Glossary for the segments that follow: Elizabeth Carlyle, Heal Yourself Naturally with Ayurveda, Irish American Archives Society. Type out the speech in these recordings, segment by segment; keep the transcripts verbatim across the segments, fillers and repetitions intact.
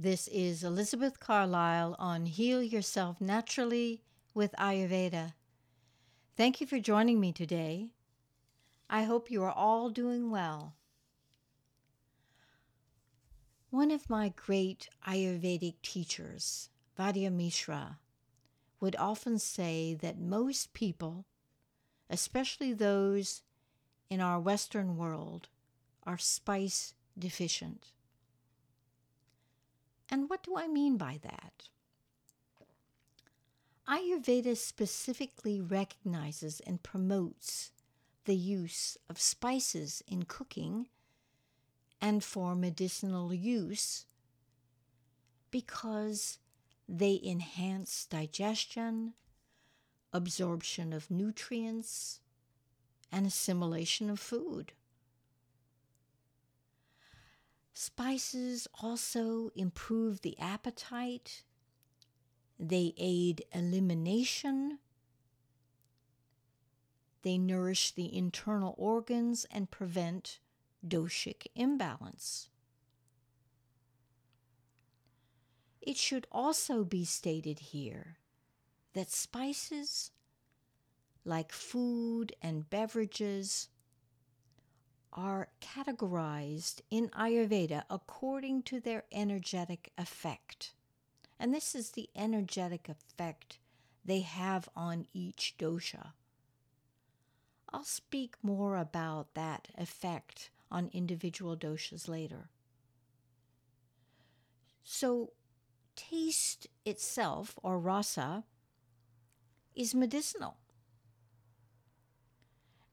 This is Elizabeth Carlyle on Heal Yourself Naturally with Ayurveda. Thank you for joining me today. I hope you are all doing well. One of my great Ayurvedic teachers, Vaidya Mishra, would often say that most people, especially those in our Western world, are spice deficient. And what do I mean by that? Ayurveda specifically recognizes and promotes the use of spices in cooking and for medicinal use because they enhance digestion, absorption of nutrients, and assimilation of food. Spices also improve the appetite. They aid elimination. They nourish the internal organs and prevent doshic imbalance. It should also be stated here that spices, like food and beverages, are categorized in Ayurveda according to their energetic effect. And this is the energetic effect they have on each dosha. I'll speak more about that effect on individual doshas later. So, taste itself, or rasa, is medicinal.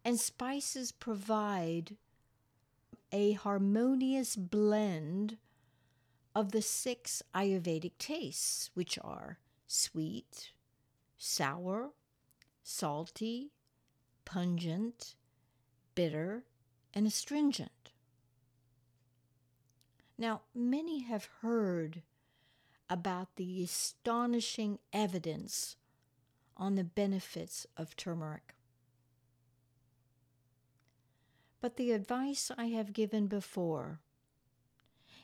And spices provide a harmonious blend of the six Ayurvedic tastes, which are sweet, sour, salty, pungent, bitter, and astringent. Now, many have heard about the astonishing evidence on the benefits of turmeric. But the advice I have given before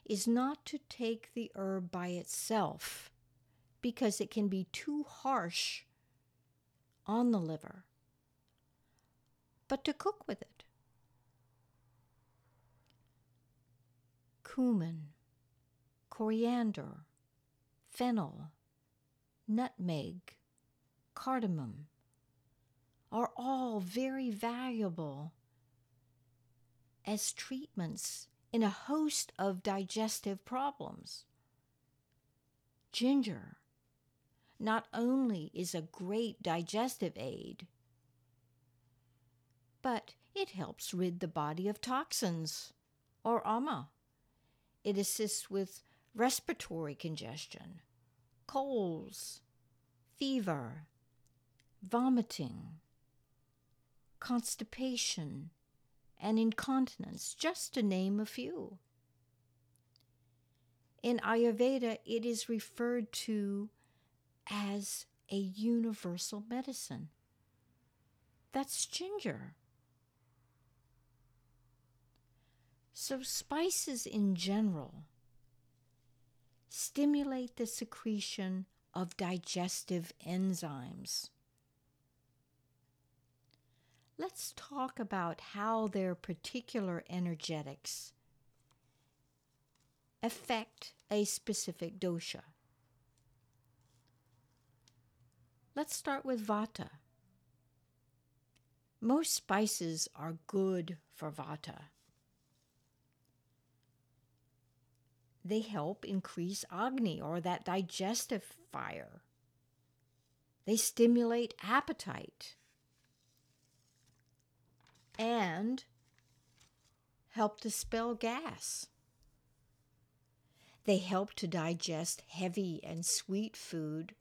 is not to take the herb by itself because it can be too harsh on the liver, but to cook with it. Cumin, coriander, fennel, nutmeg, cardamom are all very valuable as treatments in a host of digestive problems. Ginger not only is a great digestive aid, but it helps rid the body of toxins, or ama. It assists with respiratory congestion, colds, fever, vomiting, constipation, and incontinence, just to name a few. In Ayurveda, it is referred to as a universal medicine. That's ginger. So spices in general stimulate the secretion of digestive enzymes. Let's talk about how their particular energetics affect a specific dosha. Let's start with vata. Most spices are good for vata. They help increase Agni, or that digestive fire. They stimulate appetite and help dispel gas. They help to digest heavy and sweet food,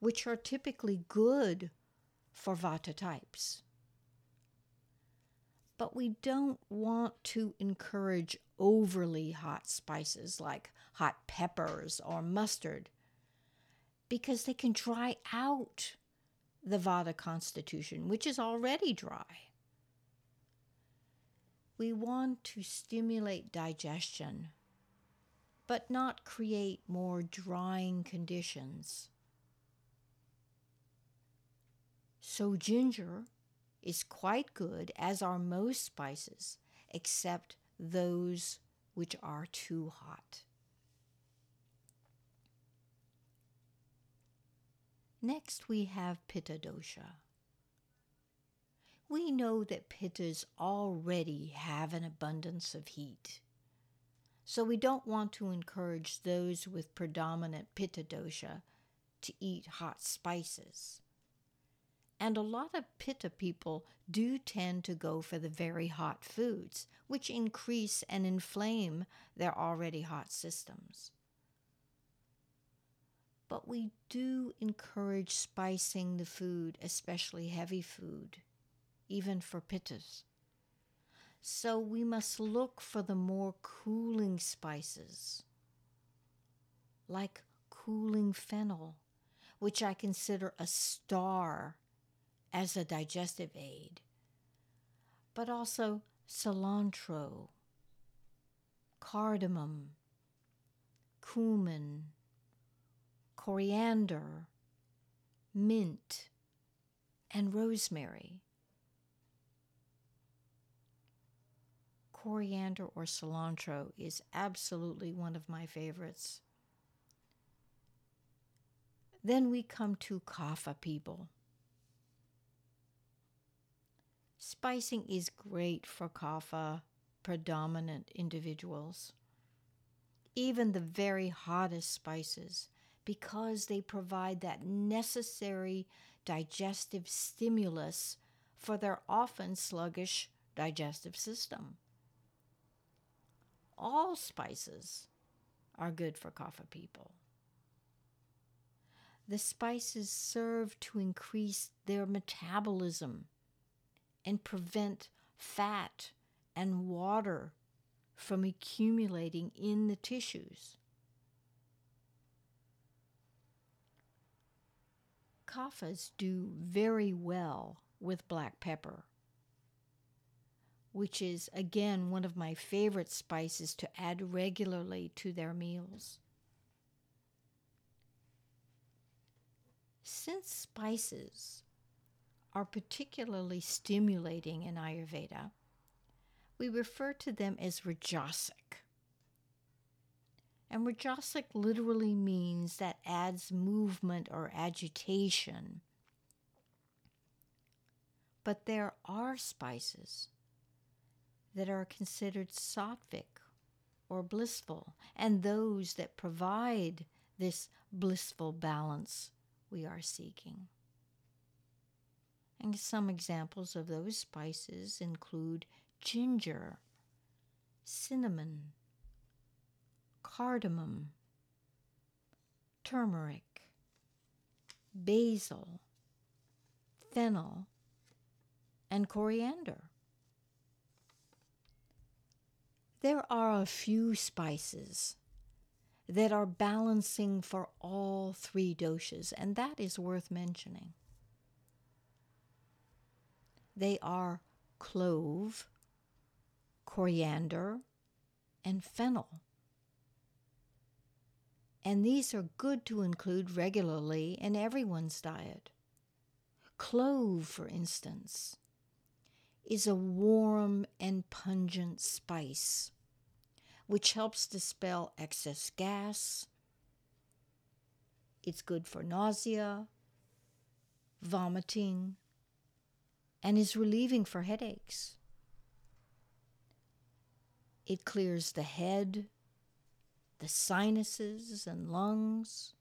which are typically good for vata types. But we don't want to encourage overly hot spices like hot peppers or mustard because they can dry out the vata constitution, which is already dry. We want to stimulate digestion, but not create more drying conditions. So ginger is quite good, as are most spices, except those which are too hot. Next we have Pitta dosha. We know that Pittas already have an abundance of heat, so we don't want to encourage those with predominant Pitta dosha to eat hot spices. And a lot of Pitta people do tend to go for the very hot foods, which increase and inflame their already hot systems. But we do encourage spicing the food, especially heavy food, even for Pittas. So we must look for the more cooling spices, like cooling fennel, which I consider a star as a digestive aid, but also cilantro, cardamom, cumin, coriander, mint, and rosemary. Coriander or cilantro is absolutely one of my favorites. Then we come to kapha people. Spicing is great for kapha predominant individuals, even the very hottest spices, because they provide that necessary digestive stimulus for their often sluggish digestive system. All spices are good for kapha people. The spices serve to increase their metabolism and prevent fat and water from accumulating in the tissues. Kaphas do very well with black pepper, which is, again, one of my favorite spices to add regularly to their meals. Since spices are particularly stimulating in Ayurveda, we refer to them as rajasic. And rajasic literally means that adds movement or agitation. But there are spices that are considered sattvic or blissful, and those that provide this blissful balance we are seeking. And some examples of those spices include ginger, cinnamon, cardamom, turmeric, basil, fennel, and coriander. There are a few spices that are balancing for all three doshas, and that is worth mentioning. They are clove, coriander, and fennel. And these are good to include regularly in everyone's diet. Clove, for instance, is a warm and pungent spice, which helps dispel excess gas. It's good for nausea, vomiting, and is relieving for headaches. It clears the head, the sinuses, and lungs.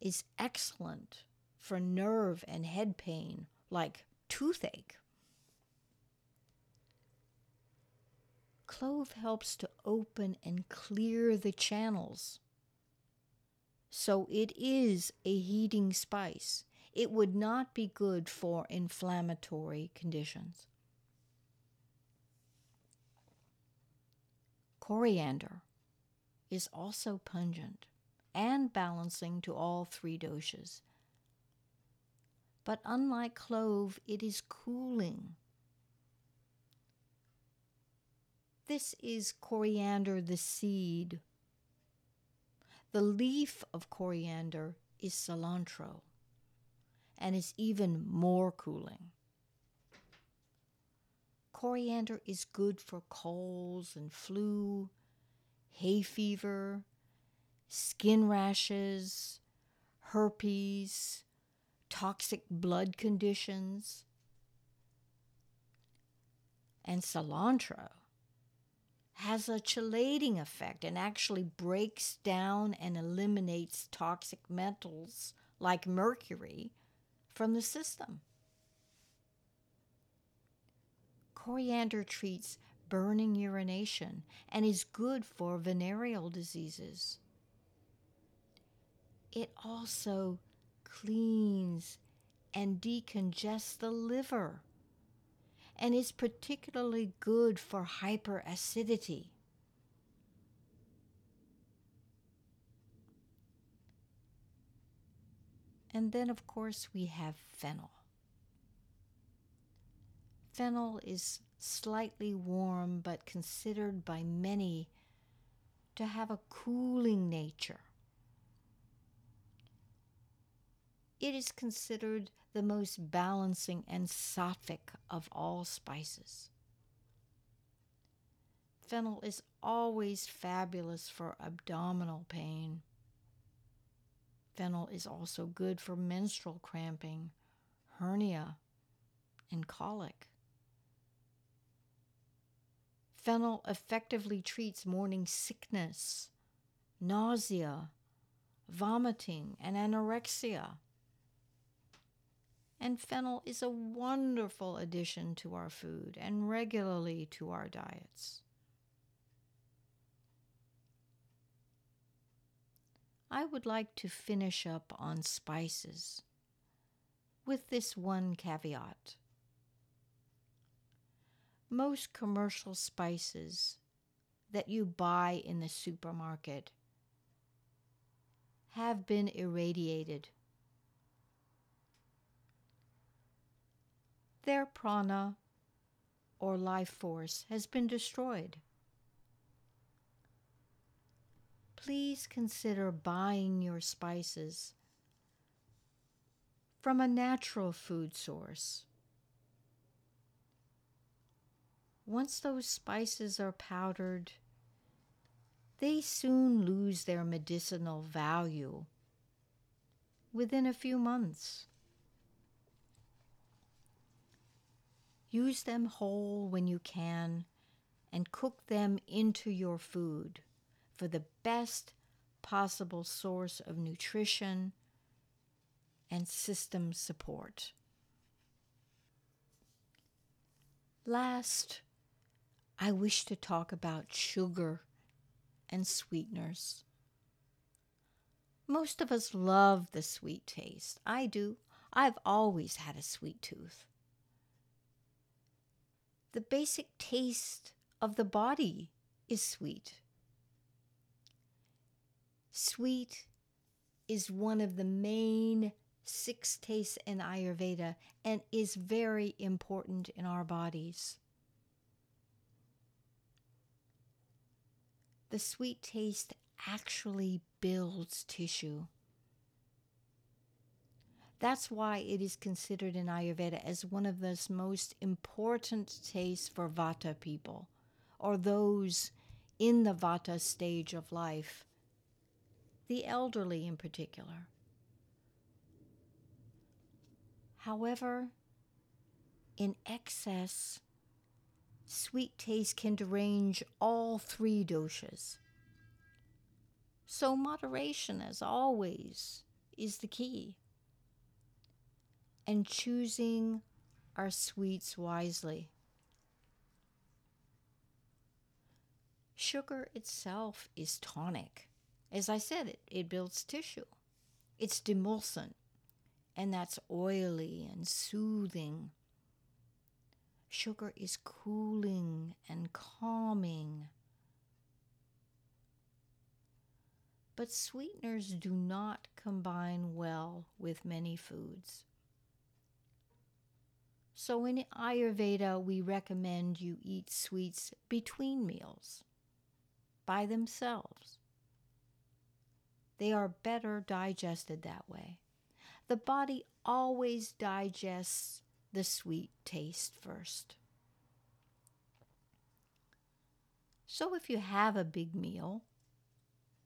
Is excellent for nerve and head pain, like toothache. Clove helps to open and clear the channels. So it is a heating spice. It would not be good for inflammatory conditions. Coriander is also pungent and balancing to all three doshas. But unlike clove, it is cooling. This is coriander, the seed. The leaf of coriander is cilantro and is even more cooling. Coriander is good for colds and flu, hay fever, skin rashes, herpes, toxic blood conditions. And cilantro has a chelating effect and actually breaks down and eliminates toxic metals like mercury from the system. Coriander treats burning urination and is good for venereal diseases. It also cleans and decongests the liver and is particularly good for hyperacidity. And then, of course, we have fennel. Fennel is slightly warm, but considered by many to have a cooling nature. It is considered the most balancing and sophic of all spices. Fennel is always fabulous for abdominal pain. Fennel is also good for menstrual cramping, hernia, and colic. Fennel effectively treats morning sickness, nausea, vomiting, and anorexia. And fennel is a wonderful addition to our food and regularly to our diets. I would like to finish up on spices with this one caveat. Most commercial spices that you buy in the supermarket have been irradiated. Their prana, or life force, has been destroyed. Please consider buying your spices from a natural food source. Once those spices are powdered, they soon lose their medicinal value within a few months. Use them whole when you can and cook them into your food for the best possible source of nutrition and system support. Last, I wish to talk about sugar and sweeteners. Most of us love the sweet taste. I do. I've always had a sweet tooth. The basic taste of the body is sweet. Sweet is one of the main six tastes in Ayurveda and is very important in our bodies. The sweet taste actually builds tissue. That's why it is considered in Ayurveda as one of the most important tastes for Vata people, or those in the Vata stage of life, the elderly in particular. However, in excess, sweet taste can derange all three doshas. So moderation, as always, is the key. And choosing our sweets wisely. Sugar itself is tonic. As I said, it, it builds tissue. It's demulcent, and that's oily and soothing. Sugar is cooling and calming. But sweeteners do not combine well with many foods. So in Ayurveda, we recommend you eat sweets between meals, by themselves. They are better digested that way. The body always digests the sweet taste first. So if you have a big meal,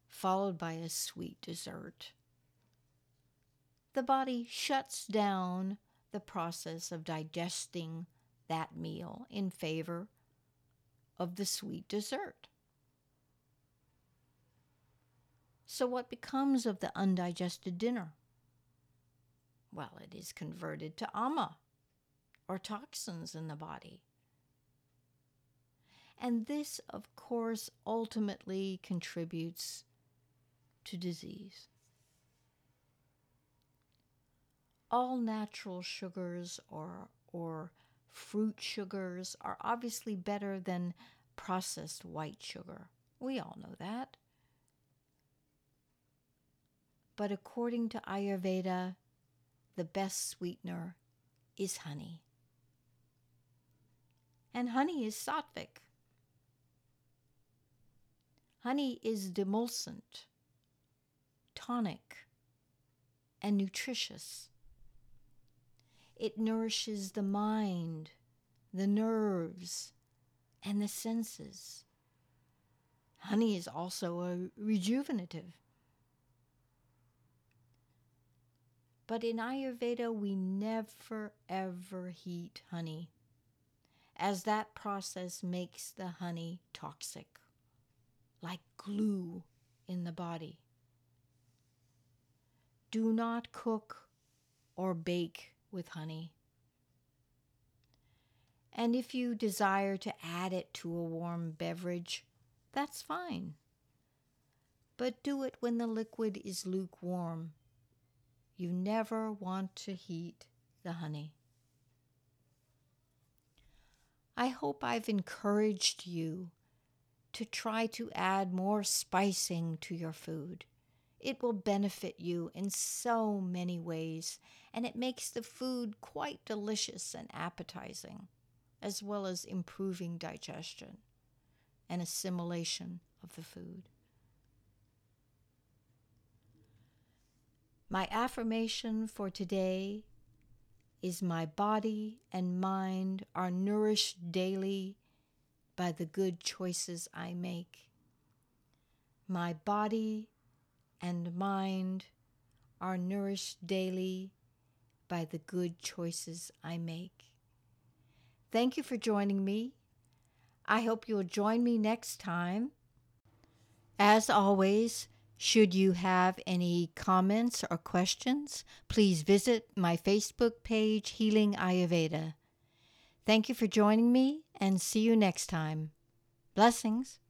followed by a sweet dessert, the body shuts down the process of digesting that meal in favor of the sweet dessert. So what becomes of the undigested dinner? Well, it is converted to ama, or toxins in the body. And this, of course, ultimately contributes to disease. All natural sugars or, or fruit sugars are obviously better than processed white sugar. We all know that. But according to Ayurveda, the best sweetener is honey. And honey is sattvic. Honey is demulcent, tonic, and nutritious. It nourishes the mind, the nerves, and the senses. Honey is also a rejuvenative. But in Ayurveda, we never, ever heat honey, as that process makes the honey toxic, like glue in the body. Do not cook or bake with honey. And if you desire to add it to a warm beverage, that's fine. But do it when the liquid is lukewarm. You never want to heat the honey. I hope I've encouraged you to try to add more spicing to your food. It will benefit you in so many ways, and it makes the food quite delicious and appetizing, as well as improving digestion and assimilation of the food. My affirmation for today is my body and mind are nourished daily by the good choices I make. My body and mind are nourished daily by the good choices I make. Thank you for joining me. I hope you'll join me next time. As always, should you have any comments or questions, please visit my Facebook page, Healing Ayurveda. Thank you for joining me, and see you next time. Blessings.